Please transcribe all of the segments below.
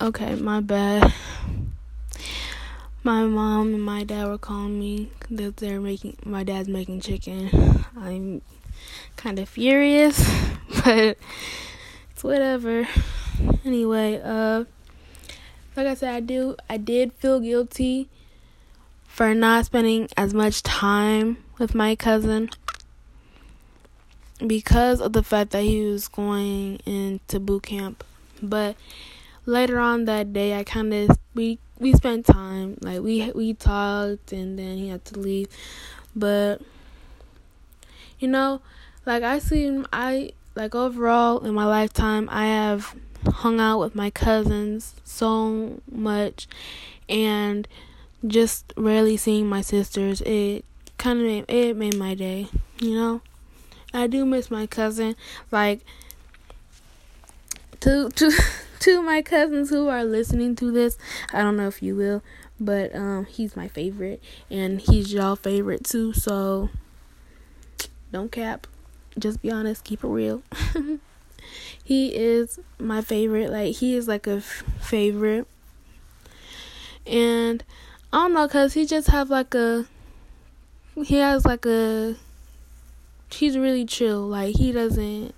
Okay, my bad. My mom and my dad were calling me that they're making, my dad's making chicken. I'm kind of furious, but it's whatever. Anyway, like I said, I did feel guilty for not spending as much time with my cousin because of the fact that he was going into boot camp. But later on that day, I kind of, we spent time, like we talked, and then he had to leave. But you know, like I overall in my lifetime, I have hung out with my cousins so much, and just rarely seeing my sisters. It made my day, you know. I do miss my cousin, like to my cousins who are listening to this, I don't know if you will, but he's my favorite, and he's y'all favorite too, so don't cap. Just be honest. Keep it real. He is my favorite. Like, he is like a favorite. And I don't know, because he's really chill. Like, he doesn't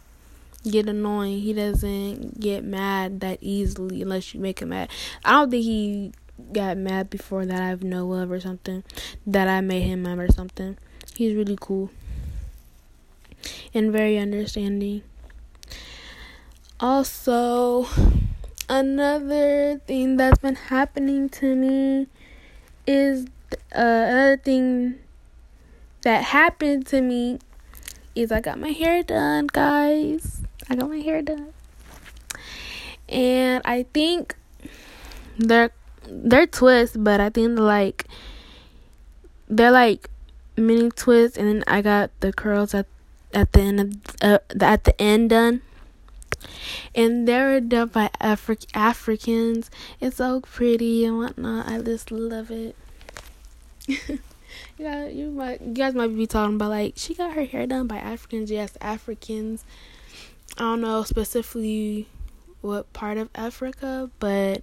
get annoying. He doesn't get mad that easily unless you make him mad. I don't think he got mad before that I've know of or something, that I made him mad or something. He's really cool and very understanding. Also, another thing that's been happening to me is another thing that happened to me is I got my hair done, guys. I got my hair done, and I think they're twists, but I think they're like mini twists, and then I got the curls at the end done, and they're done by Africans. It's so pretty and whatnot. I just love it. Yeah, you guys might be talking about, like, she got her hair done by Africans. Yes, Africans. I don't know specifically what part of Africa, but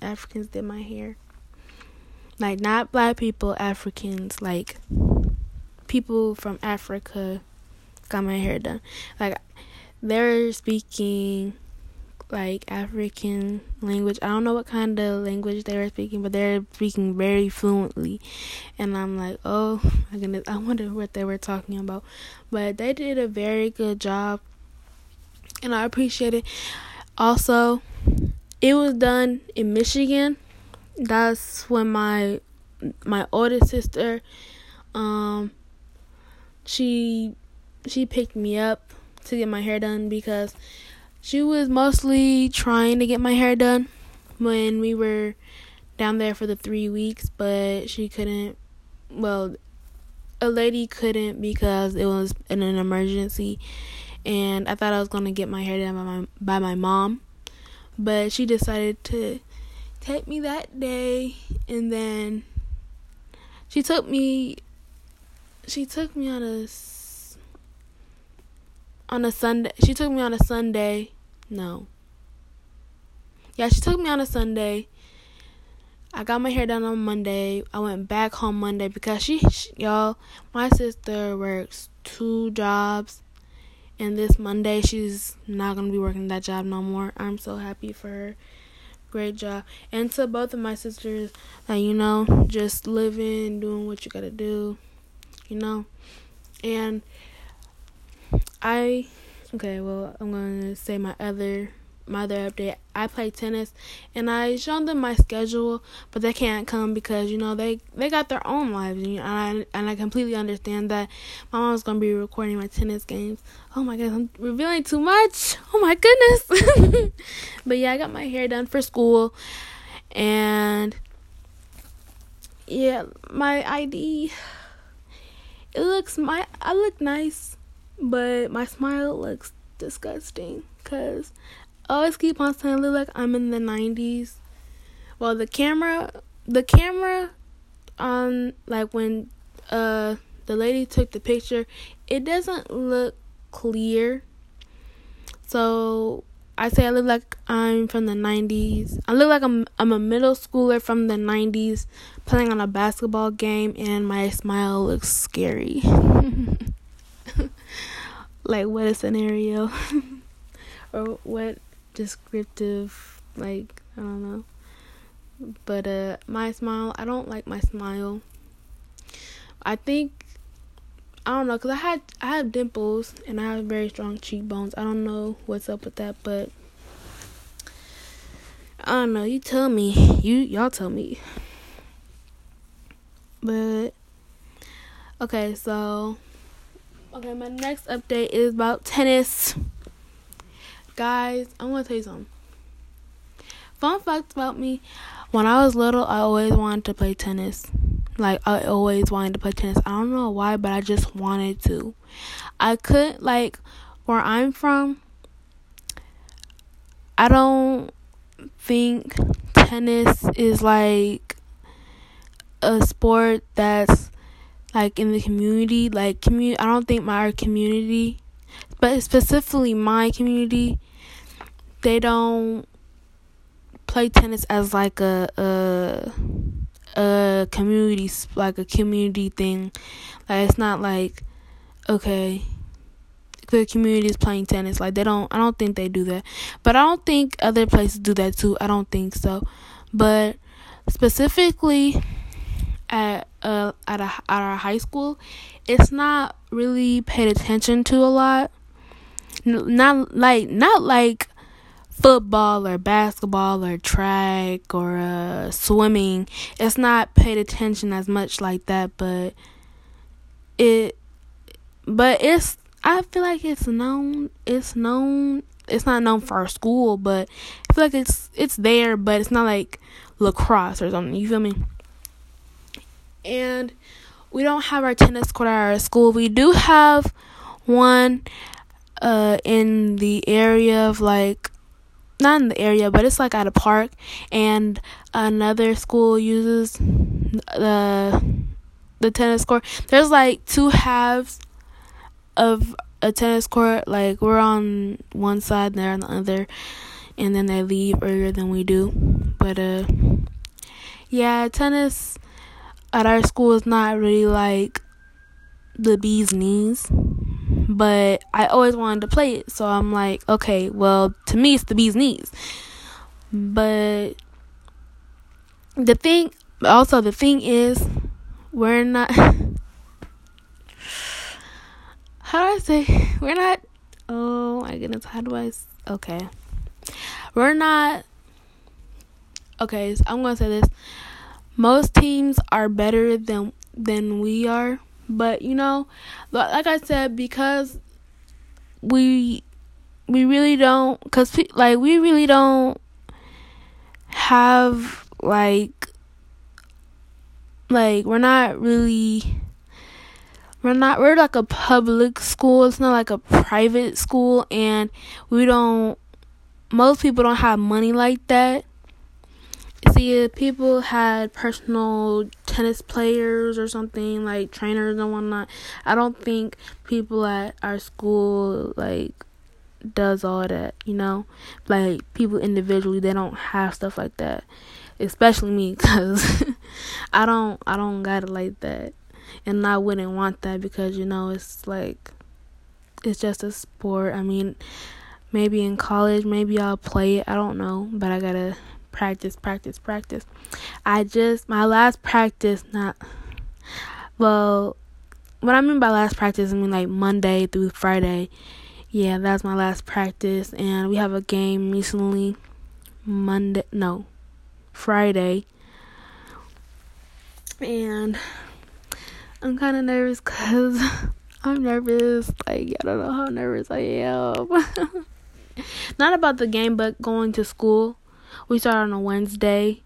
Africans did my hair. Like, not black people, Africans. Like, people from Africa got my hair done. Like, they're speaking, like, African language. I don't know what kind of language they were speaking, but they're speaking very fluently, and I'm like, oh my goodness, I wonder what they were talking about. But they did a very good job, and I appreciate it. Also, it was done in Michigan. That's when my older sister, she picked me up to get my hair done, because she was mostly trying to get my hair done when we were down there for the 3 weeks, but she couldn't. Well, a lady couldn't because it was an emergency, and I thought I was going to get my hair done by my mom, but she decided to take me that day, and then she took me she took me on a Sunday. I got my hair done on Monday. I went back home Monday because y'all, my sister works 2 jobs, and this Monday she's not going to be working that job no more. I'm so happy for her. Great job. And to both of my sisters, you know, just living, doing what you got to do, you know. And I'm gonna say my other update. I play tennis, and I showed them my schedule, but they can't come because, you know, they got their own lives, you know, and I completely understand that. My mom's gonna be recording my tennis games. Oh my goodness, I'm revealing too much. Oh my goodness. But yeah, I got my hair done for school, and yeah, my ID. I look nice. But my smile looks disgusting, because I always keep on saying I look like I'm in the 90s. Well, the camera on, like, when the lady took the picture, it doesn't look clear. So I say I look like I'm from the 90s. I look like I'm a middle schooler from the 90s playing on a basketball game, and my smile looks scary. Like, what a scenario. Or what descriptive, like, I don't know. But my smile, I don't like my smile. I think, I don't know, because I have dimples and I have very strong cheekbones. I don't know what's up with that, but I don't know. You tell me. Y'all tell me. But okay, so my next update is about tennis. Guys, I want to tell you something. Fun fact about me: when I was little, I always wanted to play tennis. Like, I always wanted to play tennis. I don't know why, but I just wanted to. I couldn't, like, where I'm from, I don't think tennis is, like, a sport that's, like, in the community. Like, I don't think our community, but specifically my community, they don't play tennis as, like, a community, like a community thing. Like, it's not like, okay, the community is playing tennis. Like, I don't think they do that, but I don't think other places do that too. I don't think so. But specifically at our high school, it's not really paid attention to a lot. Not like football or basketball or track or swimming. It's not paid attention as much like that, but it's, I feel like it's known. It's not known for our school, but I feel like it's there, but it's not like lacrosse or something, you feel me? And we don't have our tennis court at our school. We do have one in the area of, like, not in the area, but it's like at a park, and another school uses the tennis court. There's like two halves of a tennis court. Like, we're on one side, they're on the other, and then they leave earlier than we do. But yeah, tennis at our school is not really like the bee's knees. But I always wanted to play it, so I'm like, okay, well, to me, it's the bee's knees. But the thing is, we're not, so I'm going to say this, most teams are better than we are. But, you know, like I said, because we really don't have, like, we're like a public school. It's not like a private school, and most people don't have money like that. See, people had personal tennis players or something, like trainers and whatnot. I don't think people at our school, like, does all that, you know? Like, people individually, they don't have stuff like that. Especially me, because I don't got it like that. And I wouldn't want that because, you know, it's like, it's just a sport. I mean, maybe in college, maybe I'll play it. I don't know, but I gotta practice. My last practice, what I mean by last practice, I mean like Monday through Friday. Yeah, that's my last practice, and we have a game recently, Friday, and I'm kind of nervous because I'm nervous, like, I don't know how nervous I am. Not about the game, but going to school. We start on a Wednesday.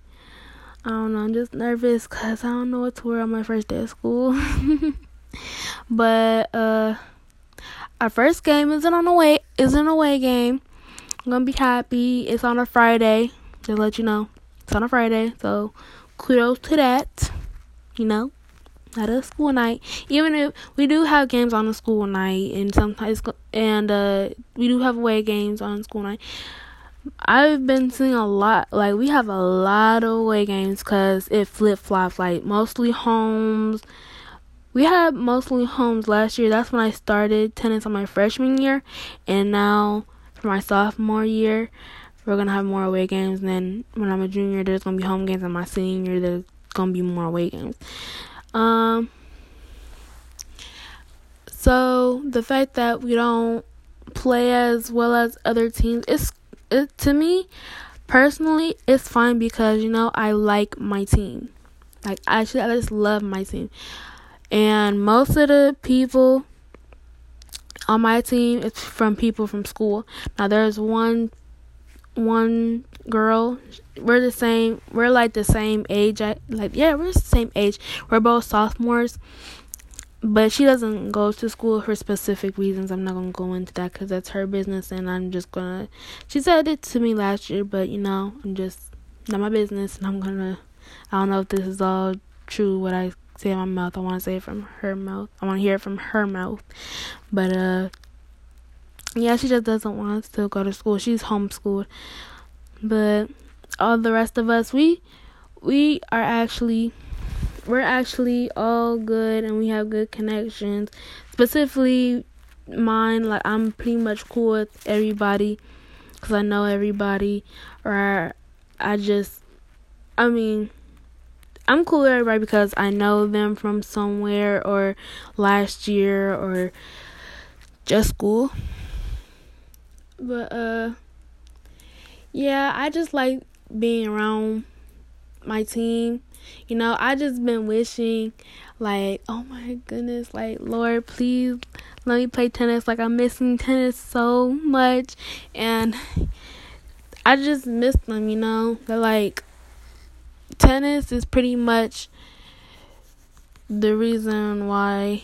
I don't know. I'm just nervous because I don't know what to wear on my first day of school. But our first game is an away game. I'm gonna be happy. It's on a Friday. Just let you know, it's on a Friday. So kudos to that. You know, at a school night. Even if we do have games on a school night, and sometimes we do have away games on school night. I've been seeing a lot, like, we have a lot of away games because it flip-flops, like, mostly homes. We had mostly homes last year. That's when I started tennis on my freshman year, and now for my sophomore year, we're going to have more away games, and then when I'm a junior, there's going to be home games, and my senior year, there's going to be more away games. So the fact that we don't play as well as other teams, it to me personally, it's fine because, you know, I like my team. Like, I just love my team. And most of the people on my team, it's from people from school. Now, there's one girl, we're the same age. We're both sophomores, but she doesn't go to school for specific reasons. I'm not gonna go into that because that's her business, and she said it to me last year, but, you know, I'm just not my business, and I don't know if this is all true what I say in my mouth. I want to say it from her mouth. I want to hear it from her mouth, but yeah, she just doesn't want to go to school. She's homeschooled. But all the rest of us, we're actually all good, and we have good connections. Specifically mine, like, I'm pretty much cool with everybody because I know everybody, or I'm cool with everybody because I know them from somewhere or last year or just school. But, yeah, I just like being around my team. You know, I just been wishing, like, oh my goodness, like, Lord, please let me play tennis. Like, I'm missing tennis so much, and I just miss them, you know. But, like, tennis is pretty much the reason why...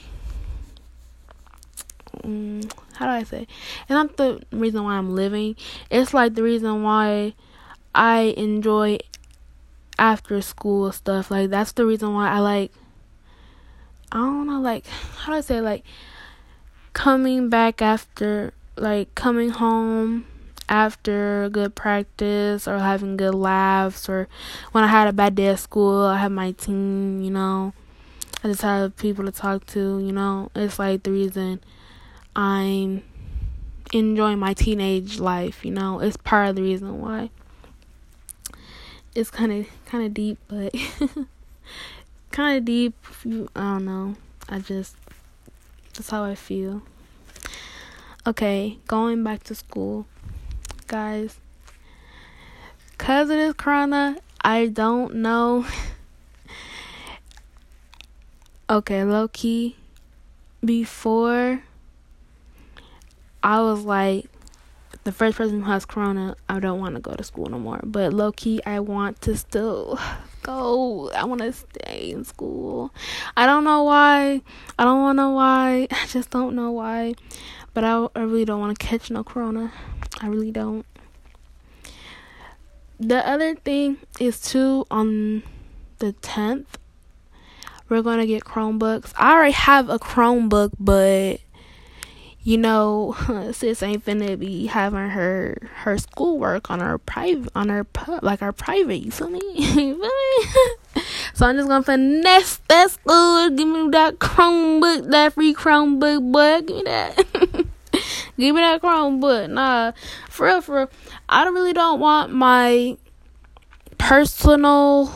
how do I say? It's not the reason why I'm living. It's like the reason why I enjoy after school stuff. Like, that's the reason why I like, I don't know, like, how do I say, like, coming back after, like, coming home after good practice or having good laughs, or when I had a bad day at school, I had my team, you know. I just have people to talk to, you know. It's like the reason I'm enjoying my teenage life, you know. It's part of the reason why. It's kind of deep, but kind of deep. I don't know. That's how I feel. Okay, going back to school, guys. 'Cause of this corona, I don't know. Okay, low key. Before, I was like, the first person who has corona, I don't want to go to school no more. But low-key, I want to still go. I want to stay in school. I don't know why. I don't want to know why. I just don't know why. But I really don't want to catch no corona. I really don't. The other thing is, too, on the 10th, we're going to get Chromebooks. I already have a Chromebook, but... you know, sis ain't finna be having her schoolwork our private, you feel me? So I'm just gonna finesse that school. Give me that Chromebook, that free Chromebook, boy. Give me that. Give me that Chromebook. Nah, for real. I really don't want my personal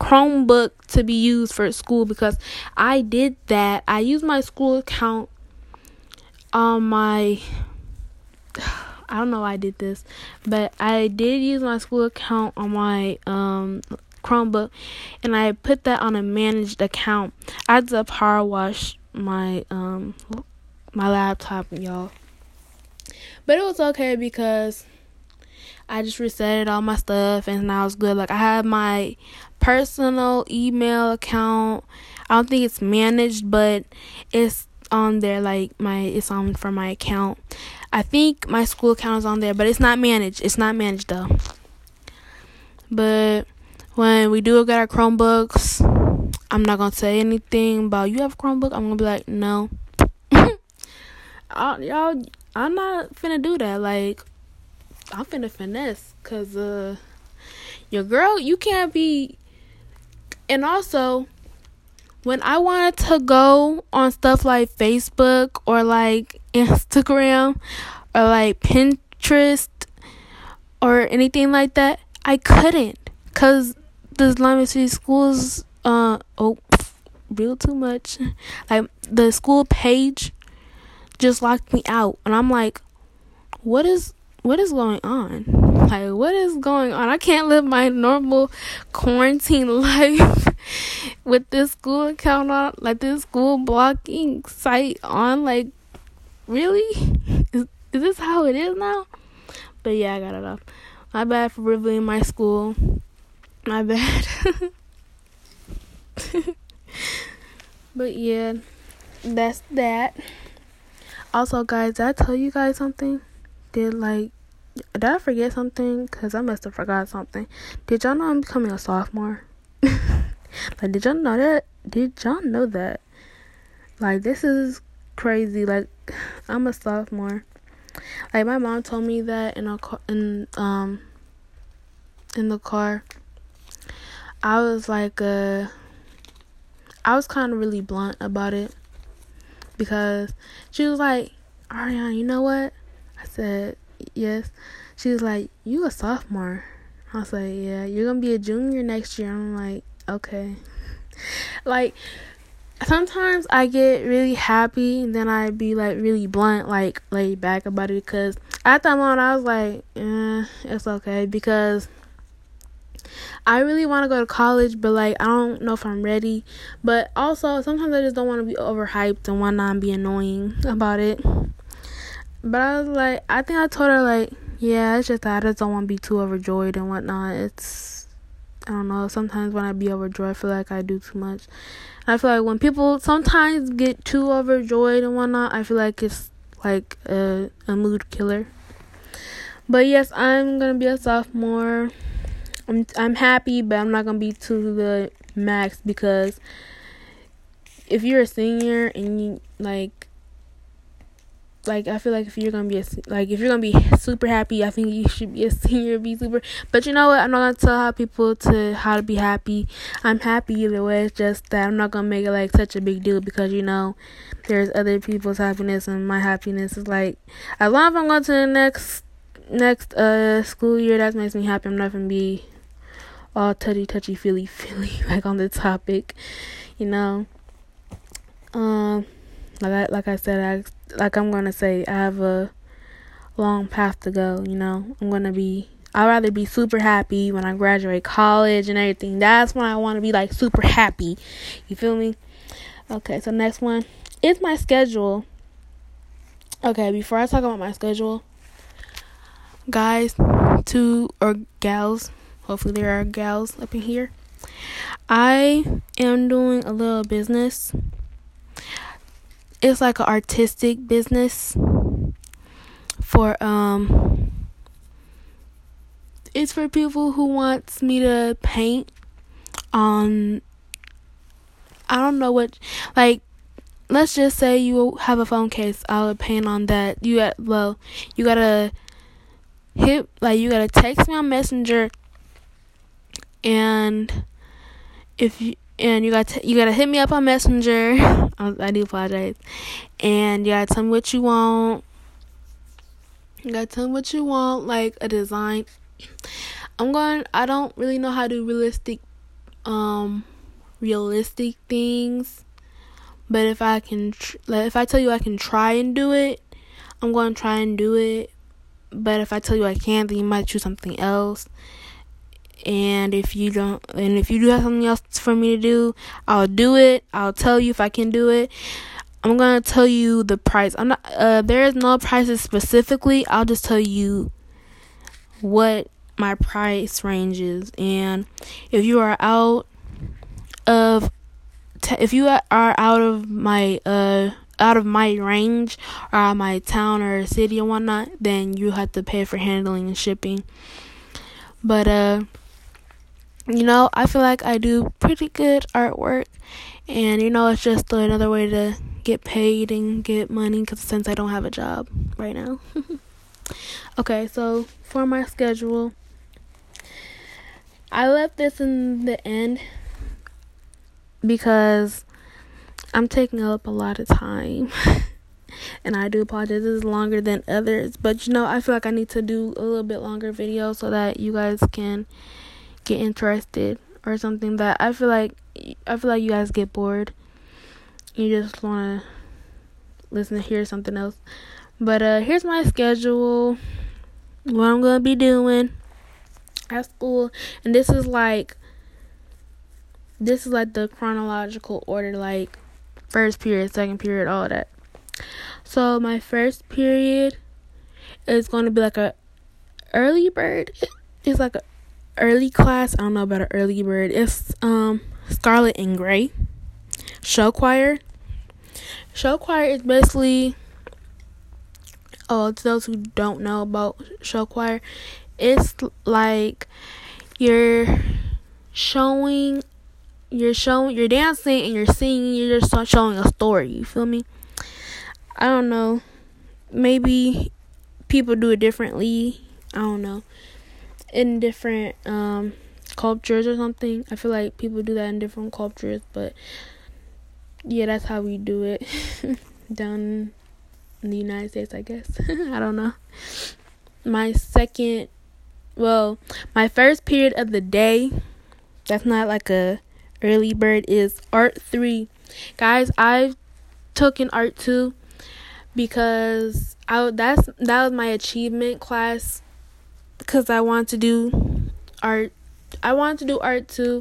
Chromebook to be used for school because I did that. I used my school account. I don't know why I did this, but I did use my school account on my Chromebook, and I put that on a managed account. I had to power wash my laptop, y'all, but it was okay because I just resetted all my stuff, and now it's good. Like, I have my personal email account. I don't think it's managed, but it's on there, like, it's on for my account. I think my school account is on there, but it's not managed though. But when we do get our Chromebooks, I'm not gonna say anything about you have a Chromebook. I'm gonna be like, no. I'm not finna do that. Like, I'm finna finesse, cause your girl, you can't be. And also, when I wanted to go on stuff like Facebook or like Instagram or like Pinterest or anything like that, I couldn't, cause the Islamic City schools real too much. Like, the school page just locked me out, and I'm like, what is going on? Like, what is going on? I can't live my normal quarantine life with this school account on, like this school blocking site on. Like, really? Is this how it is now? But yeah, I got it off. My bad for revealing my school. My bad. But yeah, that's that. Also, guys, did I tell you guys something? Did I forget something? Because I must have forgot something. Did y'all know I'm becoming a sophomore? Like, did y'all know that? Like, this is crazy. Like, I'm a sophomore. Like, my mom told me that in the car. I was like, I was kind of really blunt about it, because she was like, "Ariana, you know what?" I said, "Yes." She was like, "You a sophomore." I was like, "Yeah, you're gonna be a junior next year." I'm like, "Okay." Like, sometimes I get really happy, and then I be like really blunt, like laid back about it, because at that moment I was like, it's okay," because I really want to go to college, but like, I don't know if I'm ready. But also, sometimes I just don't want to be overhyped and whatnot and be annoying about it. But I was like, I think I told her, like, yeah, it's just that I just don't want to be too overjoyed and whatnot. I don't know, sometimes when I be overjoyed, I feel like I do too much. I feel like when people sometimes get too overjoyed and whatnot, I feel like it's like a mood killer. But yes, I'm going to be a sophomore. I'm happy, but I'm not going to be to the max, because if you're a senior and you like I feel like if you're going to be super happy, I think you should be a senior, be super. But you know what? I'm not going to tell how to be happy. I'm happy either way. It's just that I'm not going to make it like such a big deal, because you know there's other people's happiness, and my happiness is like, as long as I'm going to the next school year, that makes me happy. I'm not going to be all touchy feely like on the topic, you know. I'm gonna say I have a long path to go, you know. I'd rather be super happy when I graduate college and everything. That's when I want to be like super happy, you feel me? Okay, so next one is my schedule. Okay, before I talk about my schedule, guys or gals, hopefully there are gals up in here, I am doing a little business. It's like an artistic business for it's for people who wants me to paint on, I don't know what, like, let's just say you have a phone case. I would paint on that. You gotta hit, like, you gotta text me on Messenger, and you gotta hit me up on Messenger. I do apologize. And you gotta tell me what you want. Like a design. I don't really know how to do realistic things, but if I can, if I tell you I can try and do it, I'm gonna try and do it. But if I tell you I can't, then you might choose something else. And if you do have something else for me to do, I'll do it. I'll tell you if I can do it. I'm gonna tell you the price. I'm not. There is no prices specifically. I'll just tell you what my price range is. And if you are out of my out of my range or out of my town or city and whatnot, then you have to pay for handling and shipping. But you know, I feel like I do pretty good artwork, and you know, it's just another way to get paid and get money, because since I don't have a job right now. Okay, so for my schedule, I left this in the end because I'm taking up a lot of time. And I do apologize, this is longer than others, but I feel like I need to do a little bit longer video so that you guys can get interested or something, that I feel like you guys get bored. You just want to listen to hear something else. But here's my schedule, what I'm going to be doing at school, and this is like the chronological order, like first period, second period, all that. So my first period is going to be like a early bird. It's like a early class. I don't know about an early bird. It's Scarlet and Gray show choir. Show choir is basically, to those who don't know about show choir, it's like you're showing, you're dancing and you're singing. You're just showing a story. You feel me? I don't know. Maybe people do it differently. I don't know. In different cultures or something. I feel like people do that in different cultures, but yeah, that's how we do it down in the United States, I guess. I don't know. My first period of the day, that's not like a early bird, is Art 3. Guys, I took in Art 2 because that was my achievement class, because I wanted to do art. I wanted to do Art 2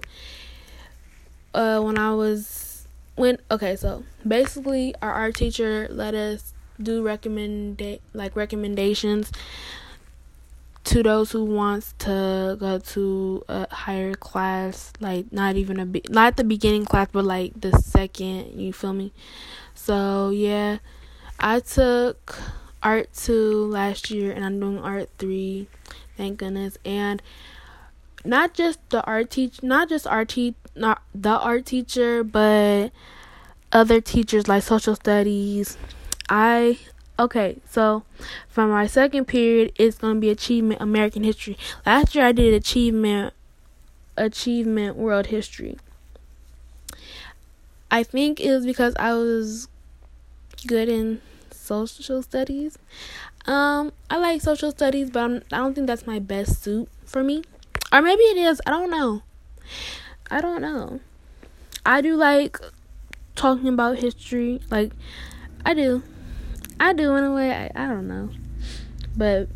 so basically our art teacher let us do recommendations to those who wants to go to a higher class, like not the beginning class, but like the second, you feel me? So yeah, I took Art 2 last year and I'm doing Art 3, thank goodness. And not just our art teacher, but other teachers like social studies. So for my second period, it's gonna be achievement American history. Last year I did achievement world history. I think it was because I was good in social studies. I like social studies, but I don't think that's my best suit for me. Or maybe it is. I don't know. I do like talking about history. Like, I do in a way. I don't know. But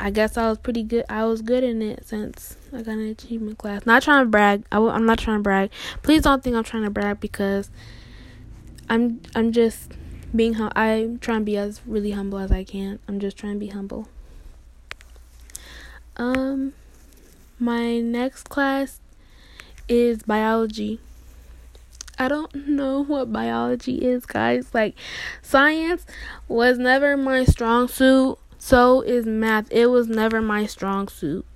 I guess I was pretty good. I was good in it since I got an achievement class. Not trying to brag. I'm not trying to brag. Please don't think I'm trying to brag, because I'm just being humble. I'm trying to be as really humble as I can. I'm just trying to be humble. My next class is biology. I don't know what biology is, guys. Like, science was never my strong suit. So is math. It was never my strong suit.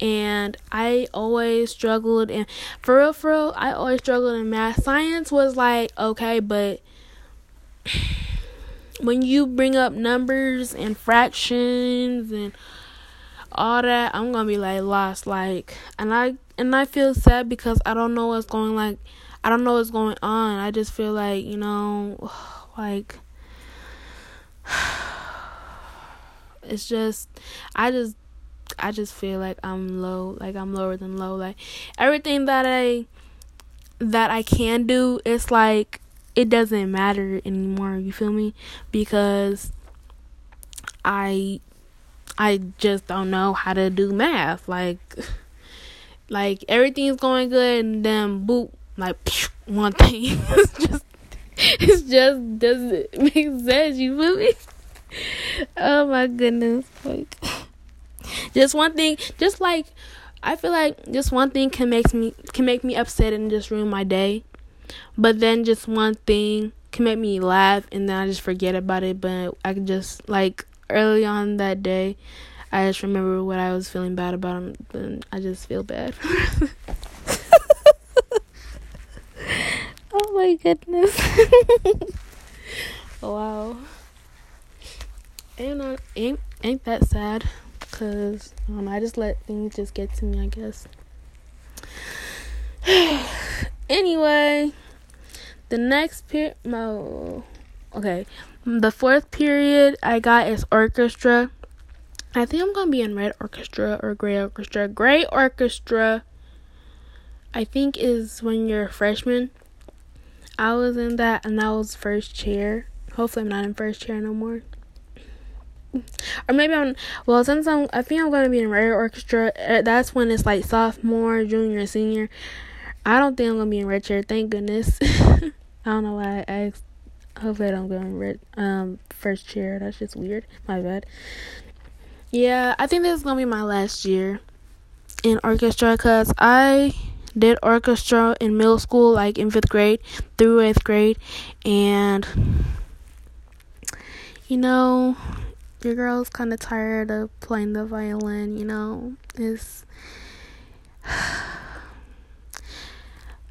And I always struggled. And for real, I always struggled in math. Science was like, okay, but when you bring up numbers and fractions and all that, I'm gonna be like lost, like, and I feel sad because I don't know what's going, like, I don't know what's going on. I just feel like, like, it's just, I just feel like I'm low, like I'm lower than low, like everything that I can do, it's like it doesn't matter anymore. You feel me? Because I just don't know how to do math. Like everything's going good, and then boop, like one thing. It just doesn't make sense. You feel me? Oh my goodness! Like, just one thing. Just like, I feel like just one thing can make me upset and just ruin my day. But then just one thing can make me laugh, and then I just forget about it. But I can just, like, early on that day, I just remember what I was feeling bad about, and I just feel bad. Oh my goodness. Wow. And ain't that sad, because I just let things just get to me, I guess. Anyway, the next period, the fourth period I got is orchestra. I think I'm gonna be in red orchestra or gray orchestra. Gray orchestra, I think, is when you're a freshman. I was in that, and I was first chair. Hopefully, I'm not in first chair no more. Or maybe I'm. Well, since I think I'm gonna be in red orchestra. That's when it's like sophomore, junior, senior. I don't think I'm gonna be in red chair. Thank goodness. I don't know why I asked. Hopefully, I don't go in red. First chair. That's just weird. My bad. Yeah, I think this is gonna be my last year in orchestra, because I did orchestra in middle school, like in 5th grade through 8th grade, and your girl's kind of tired of playing the violin,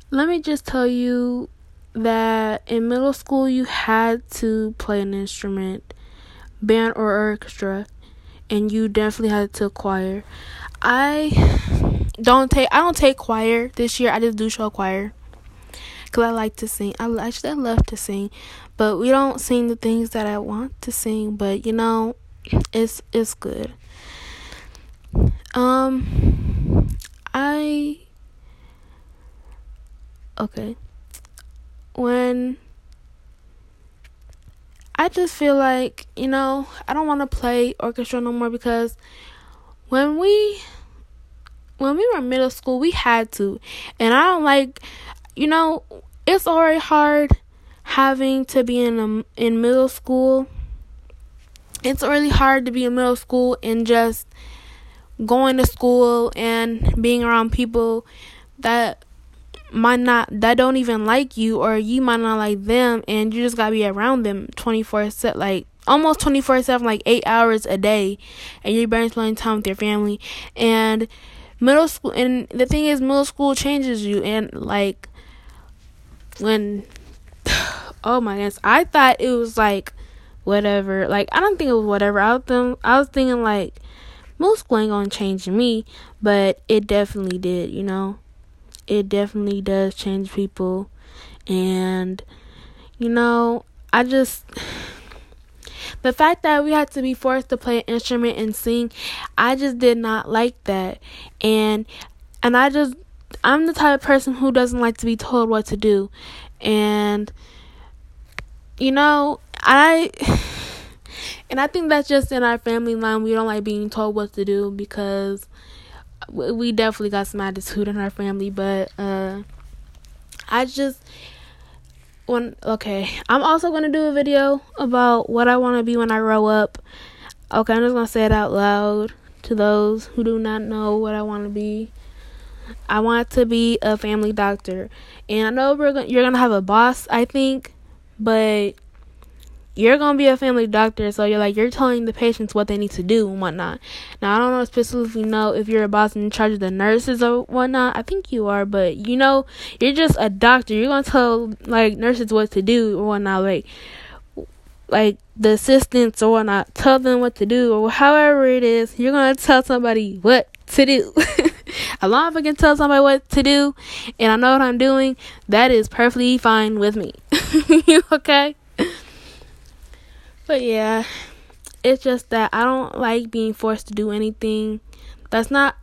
Let me just tell you that in middle school you had to play an instrument, band or orchestra, and you definitely had to choir. I don't take choir this year. I just do show choir, because I like to sing. I love to sing, but we don't sing the things that I want to sing, but it's good. When I just feel like, I don't want to play orchestra no more, because when we were in middle school, we had to. And I don't like, it's already hard having to be in middle school. It's already hard to be in middle school and just going to school and being around people that don't even like you, or you might not like them, and you just gotta be around them 24/7, like almost 24/7, like 8 hours a day, and you're barely spending time with your family. And middle school, and the thing is, middle school changes you, and like when, oh my goodness, I thought it was like whatever. Like, I don't think it was whatever. I was thinking like middle school ain't gonna change me, but it definitely did. It definitely does change people. And, the fact that we had to be forced to play an instrument and sing, I just did not like that. And I'm the type of person who doesn't like to be told what to do. And, I think that's just in our family line. We don't like being told what to do, because we definitely got some attitude in our family. But I'm also going to do a video about what I want to be when I grow up. Okay, I'm just going to say it out loud to those who do not know what I want to be. I want to be a family doctor. And I know you're going to have a boss, I think, but you're going to be a family doctor, so you're telling the patients what they need to do and whatnot. Now, I don't know specifically if you're a boss and in charge of the nurses or whatnot. I think you are, but, you're just a doctor. You're going to tell, nurses what to do or whatnot, like the assistants or whatnot. Tell them what to do, or however it is, you're going to tell somebody what to do. As long as I can tell somebody what to do and I know what I'm doing, that is perfectly fine with me. Okay? But yeah, it's just that I don't like being forced to do anything. That's not,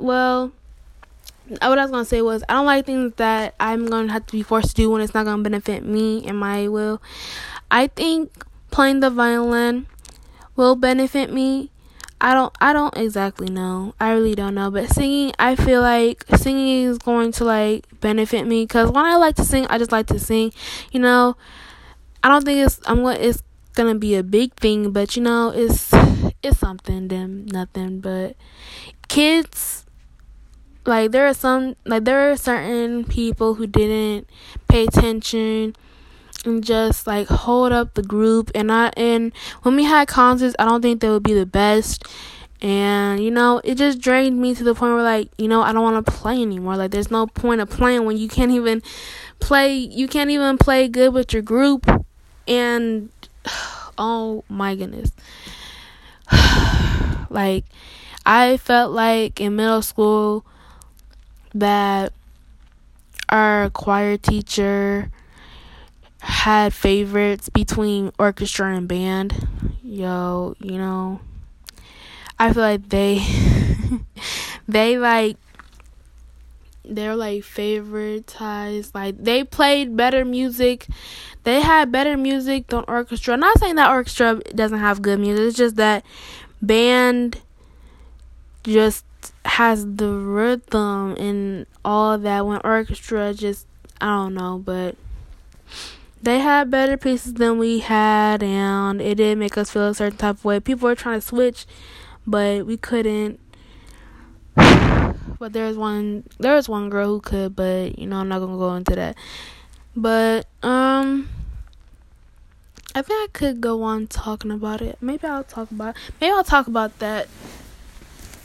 well, what I was going to say was, I don't like things that I'm going to have to be forced to do when it's not going to benefit me and my will. I think playing the violin will benefit me. I don't exactly know. I really don't know. But singing, I feel like singing is going to benefit me, because when I like to sing, I just like to sing. I don't think it's gonna be a big thing, but it's something than nothing. But kids, there are certain people who didn't pay attention and just hold up the group, and when we had concerts, I don't think they would be the best. And it just drained me to the point where I don't want to play anymore. There's no point of playing when you can't even play good with your group. And oh my goodness, like, I felt like in middle school that our choir teacher had favorites between orchestra and band. Yo, you know, I feel like they they're like favoritized, like they played better music, they had better music than orchestra. I'm not saying that orchestra doesn't have good music, it's just that band just has the rhythm and all that, when orchestra just, I don't know, but they had better pieces than we had, and it did make us feel a certain type of way. People were trying to switch, but we couldn't. But there was one girl who could, but, you know, I'm not going to go into that. But, I think I could go on talking about it. Maybe I'll talk about that,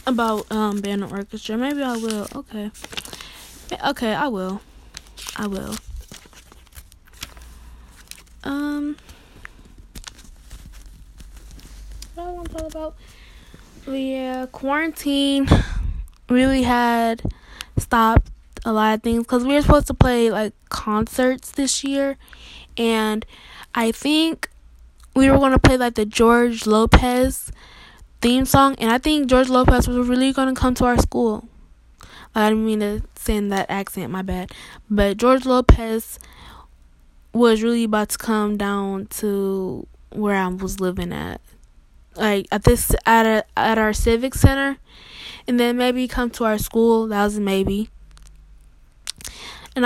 about band and orchestra. Maybe I will. Okay, I will. What I want to talk about? Yeah, quarantine really had stopped a lot of things because we were supposed to play like concerts this year, and I think we were going to play like the George Lopez theme song, and I think George Lopez was really going to come to our school. I didn't mean to say in that accent, my bad, but George Lopez was really about to come down to where I was living at, like at our civic center, and then maybe come to our school. That was a maybe. And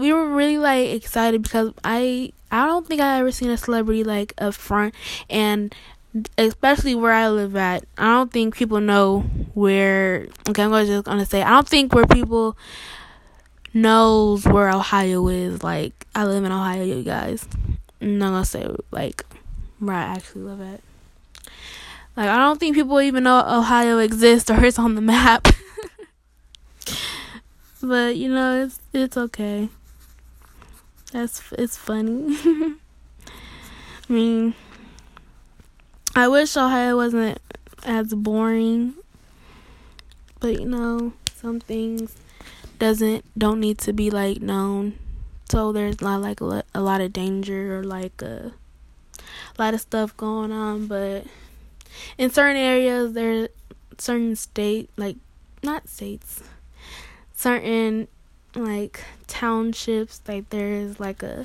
we were really like excited because I don't think I ever seen a celebrity like up front, and especially where I live at. I don't think people know where. Okay, I'm just gonna say I don't think where people knows where Ohio is. Like, I live in Ohio, you guys. I'm not gonna say like where I actually live at. Like, I don't think people even know Ohio exists or it's on the map. But, you know, it's okay. It's funny. I mean, I wish Ohio wasn't as boring. But, you know, some things don't need to be like known. So there's not like a lot of danger or like a lot of stuff going on, but in certain areas, there's certain certain like townships, like there's like a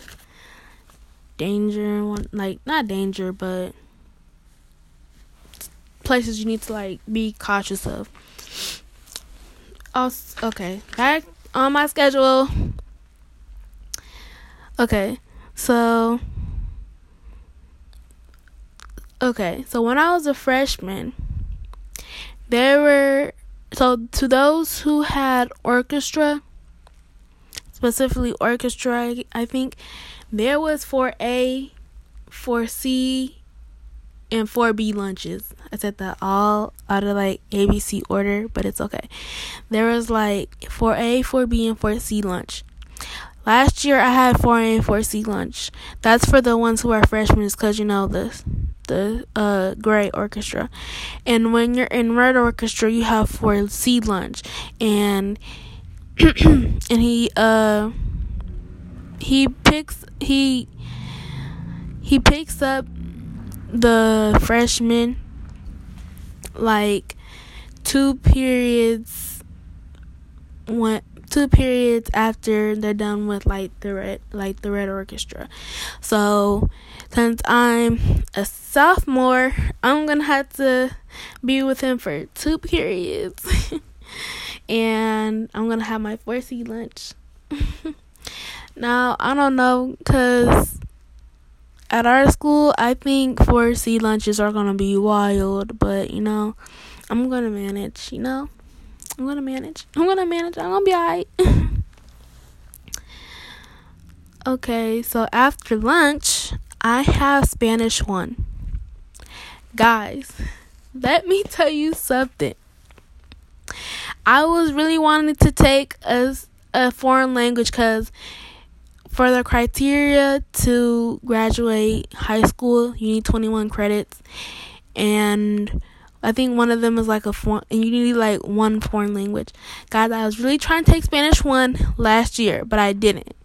danger, like not danger, but places you need to like be cautious of. Also, okay, back on my schedule. Okay, so. Okay, so when I was a freshman, to those who had orchestra, specifically orchestra, I think, there was 4A, 4C, and 4B lunches. I said that all out of, like, ABC order, but it's okay. There was, like, 4A, 4B, and 4C lunch. Last year, I had 4A and 4C lunch. That's for the ones who are freshmen, because, you know, the gray orchestra, and when you're in red orchestra you have 4C lunch, and and he picks up the freshmen like two periods after they're done with like the red orchestra. So since I'm a sophomore, I'm gonna have to be with him for 2 periods, and I'm gonna have my 4C lunch. Now I don't know, cause at our school I think 4C lunches are gonna be wild, but you know I'm gonna manage. You know. I'm gonna be alright. Okay, so after lunch, I have Spanish 1. Guys, let me tell you something. I was really wanting to take a foreign language because for the criteria to graduate high school, you need 21 credits. and I think one of them is like a foreign, and you need like one foreign language. Guys, I was really trying to take Spanish 1 last year, but I didn't.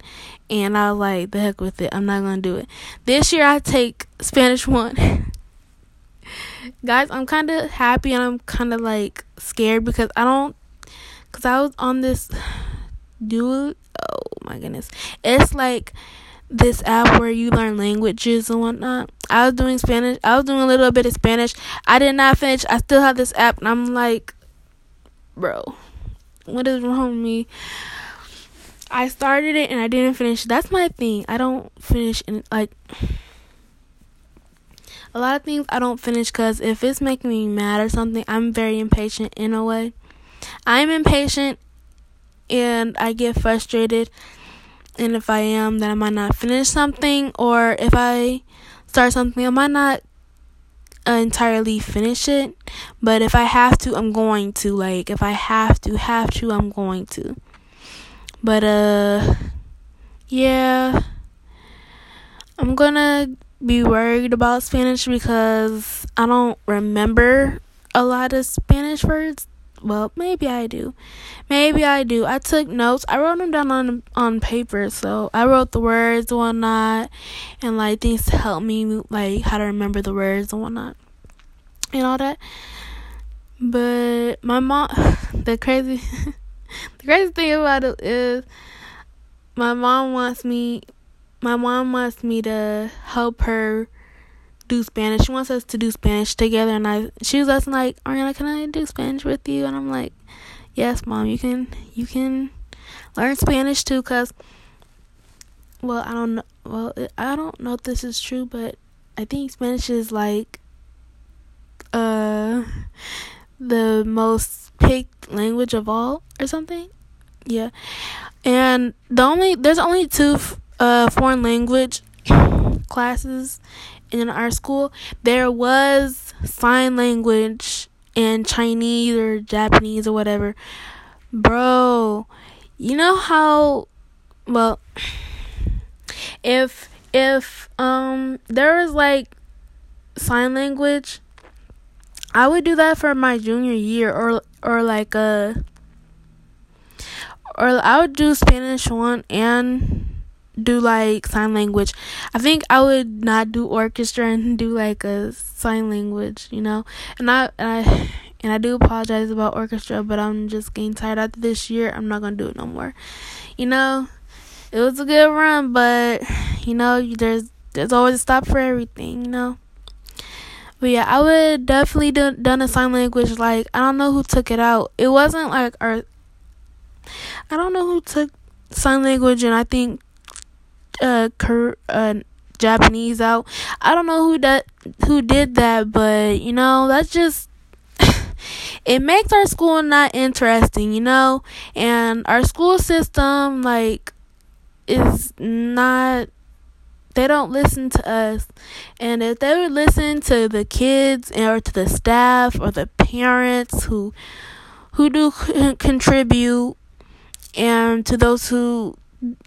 And I was like, the heck with it. I'm not going to do it. This year I take Spanish 1. Guys, I'm kind of happy and I'm kind of like scared because I was on this dude. Oh my goodness. It's like this app where you learn languages and whatnot. I was doing Spanish. I was doing a little bit of Spanish. I did not finish. I still have this app, and I'm like, bro, what is wrong with me? I started it, and I didn't finish. That's my thing. I don't finish, and like, a lot of things I don't finish, because if it's making me mad or something, I'm very impatient in a way. I'm impatient, and I get frustrated. And if I am, then I might not finish something, or if I start something, I might not entirely finish it. But if I have to, I'm going to. Like, if I have to, I'm going to. But, yeah, I'm gonna be worried about Spanish because I don't remember a lot of Spanish words. Well, maybe I do. I took notes. I wrote them down on paper. So I wrote the words and whatnot, and like things to help me, like how to remember the words and whatnot, and all that. But my mom, the crazy thing about it is, my mom wants me to help her do Spanish. She wants us to do Spanish together, and she was asking like, Ariana, can I do Spanish with you? And I'm like, yes, mom, you can learn Spanish too, cause I don't know if this is true, but I think Spanish is like the most picked language of all or something. Yeah, and there's only two foreign language classes in our school. There was sign language and Chinese or Japanese or whatever. Bro, you know how, well, if there was like sign language, I would do that for my junior year, or I would do Spanish 1 and do like sign language. I think I would not do orchestra and do like a sign language, you know. And I do apologize about orchestra, but I'm just getting tired after this year. I'm not gonna do it no more. You know, it was a good run, but you know, there's always a stop for everything, you know. But yeah, I would definitely done a sign language. Like, I don't know who took it out. It wasn't like I don't know who took sign language, and I think Japanese out. I don't know who did that, but you know, that's just it makes our school not interesting, you know. And our school system, like, is not, they don't listen to us. And if they would listen to the kids or to the staff or the parents who do contribute, and to those who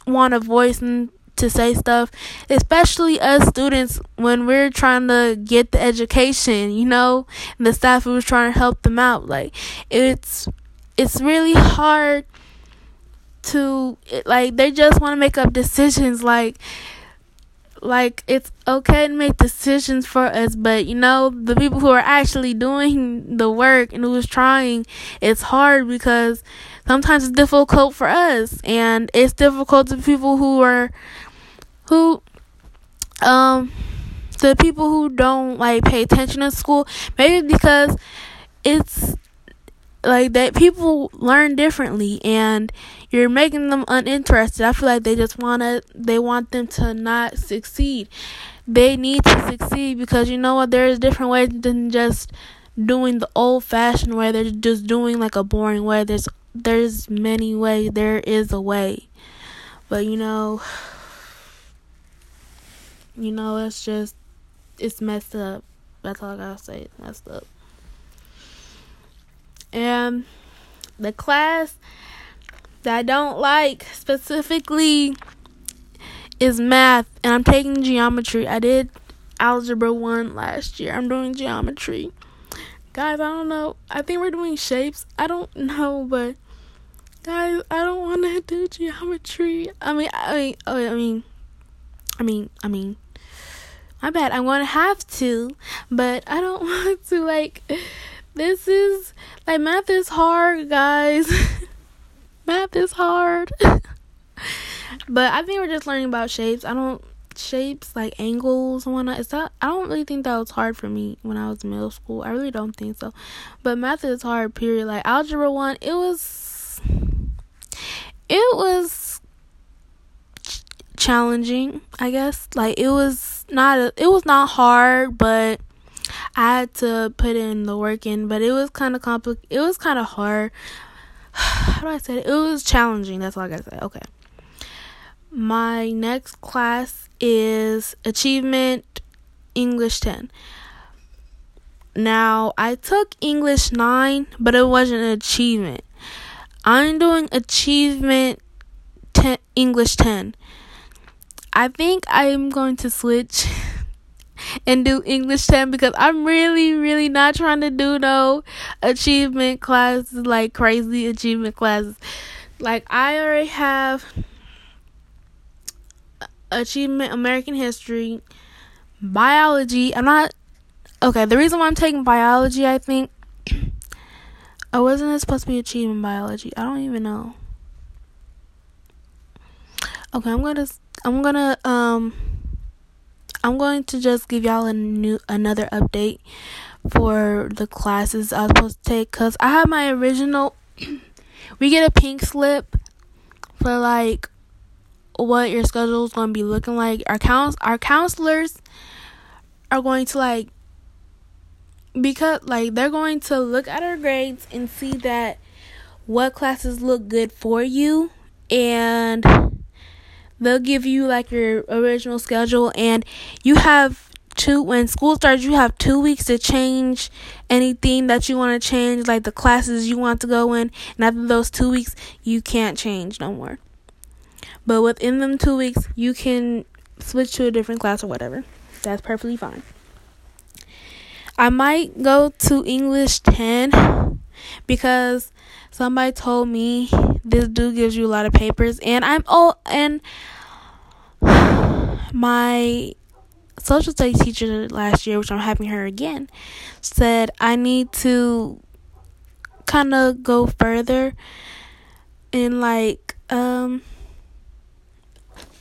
want a voice and to say stuff, especially us students, when we're trying to get the education, you know, and the staff who's trying to help them out. Like, it's really hard to, like, they just want to make up decisions. Like it's okay to make decisions for us, but you know, the people who are actually doing the work and who's trying, it's hard because sometimes it's difficult for us, and it's difficult to people who don't like pay attention in school. Maybe because it's like that, people learn differently, and you're making them uninterested. I feel like they want them to not succeed. They need to succeed, because you know what, there's different ways than just doing the old-fashioned way. They're just doing like a boring way. There's many ways. There is a way, but you know, it's just, it's messed up. That's all I gotta say. It's messed up. And the class that I don't like specifically is math, and I'm taking geometry. I did Algebra 1 last year. I'm doing geometry. Guys, I don't know. I think we're doing shapes. I don't know, but guys, I don't want to do geometry. I mean, my bad. I'm going to have to, but I don't want to. Like, this is, like, math is hard, guys. Math is hard. But I think we're just learning about shapes. Shapes like angles and whatnot. I don't really think that was hard for me when I was in middle school. I really don't think so. But math is hard, period. Like algebra 1, it was challenging, I guess. Like it was not hard, but I had to put in the work in. But it was kind of complicated. It was kind of hard. How do I say it? It was challenging. That's all I gotta say. Okay. My next class is Achievement English 10. Now, I took English 9, but it wasn't an achievement. I'm doing Achievement 10, English 10. I think I'm going to switch and do English 10 because I'm really, really not trying to do no achievement classes, like crazy achievement classes. Like, I already have achievement American history, biology. I'm not okay. The reason why I'm taking biology, I think, oh, wasn't it supposed to be achievement biology? I don't even know. Okay, I'm going to just give y'all another update for the classes I was supposed to take because I have my original. We get a pink slip for like what your schedule is going to be looking like. Our counselors are going to they're going to look at our grades and see that what classes look good for you, and they'll give you like your original schedule, and you have when school starts, you have 2 weeks to change anything that you want to change, like the classes you want to go in, and after those 2 weeks you can't change no more. But within them 2 weeks, you can switch to a different class or whatever. That's perfectly fine. I might go to English 10 because somebody told me this dude gives you a lot of papers. And my social studies teacher last year, which I'm having her again, said I need to kind of go further and like,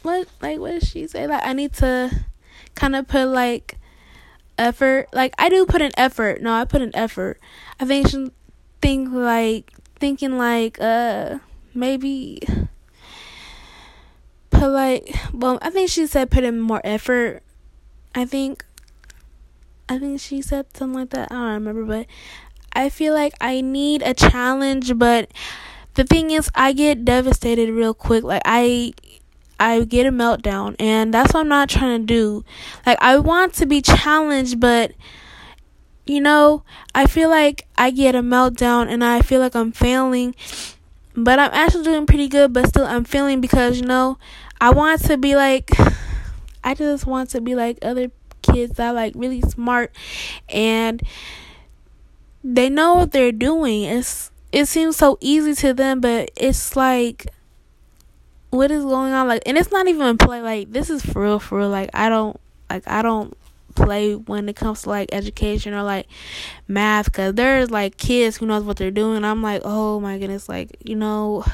what did she say? Like, I need to kind of put, like, effort. Like, I do put an effort. No, I put an effort. I think she maybe put, like, well, I think she said put in more effort. I think she said something like that. I don't remember, but I feel like I need a challenge, but the thing is, I get devastated real quick. Like, I get a meltdown, and that's what I'm not trying to do. Like, I want to be challenged, but, you know, I feel like I get a meltdown, and I feel like I'm failing, but I'm actually doing pretty good, but still I'm failing because, you know, I just want to be like other kids that are, like, really smart, and they know what they're doing. It seems so easy to them, but it's like, what is going on? Like, and it's not even play. Like, this is for real, for real. Like, I don't play when it comes to like education or like math, because there's like kids who knows what they're doing. I'm like, oh my goodness, like, you know,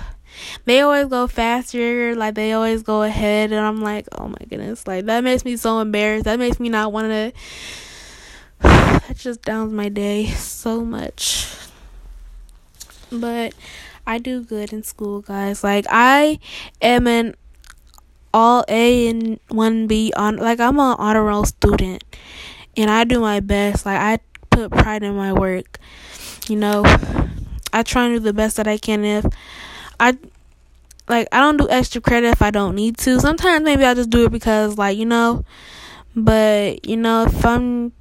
they always go faster, like they always go ahead, and I'm like, oh my goodness, like that makes me so embarrassed. That makes me not want to. That just downs my day so much. But I do good in school, guys. Like, I am an all A and 1B I'm an honor roll student, and I do my best. Like, I put pride in my work. You know, I try and do the best that I can. I don't do extra credit if I don't need to. Sometimes maybe I just do it because, like, you know, but, you know, if I'm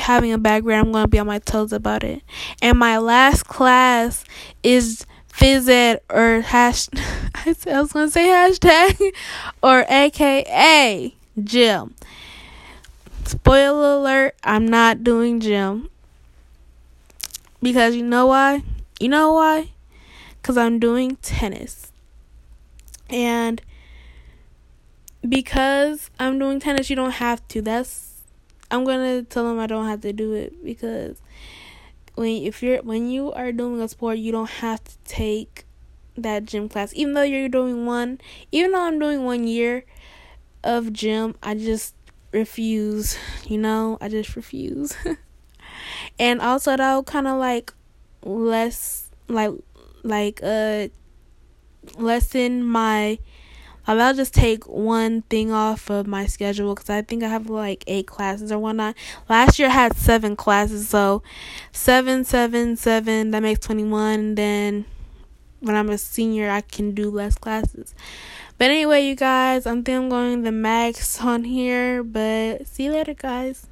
having a bad grade, I'm going to be on my toes about it. And my last class is phys ed, or #AKA gym. Spoiler alert, I'm not doing gym. Because you know why? You know why? Because I'm doing tennis. And because I'm doing tennis, you don't have to. I'm gonna tell them I don't have to do it, because when you are doing a sport, you don't have to take that gym class. Even though you're doing one, even though I'm doing 1 year of gym, I just refuse. You know, I just refuse. And also, that'll kind of lessen my. I'll just take one thing off of my schedule, because I think I have 8 classes or whatnot. Last year I had 7 classes, so 7, that makes 21. Then when I'm a senior, I can do less classes. But anyway, you guys, I think I'm going the max on here, but see you later, guys.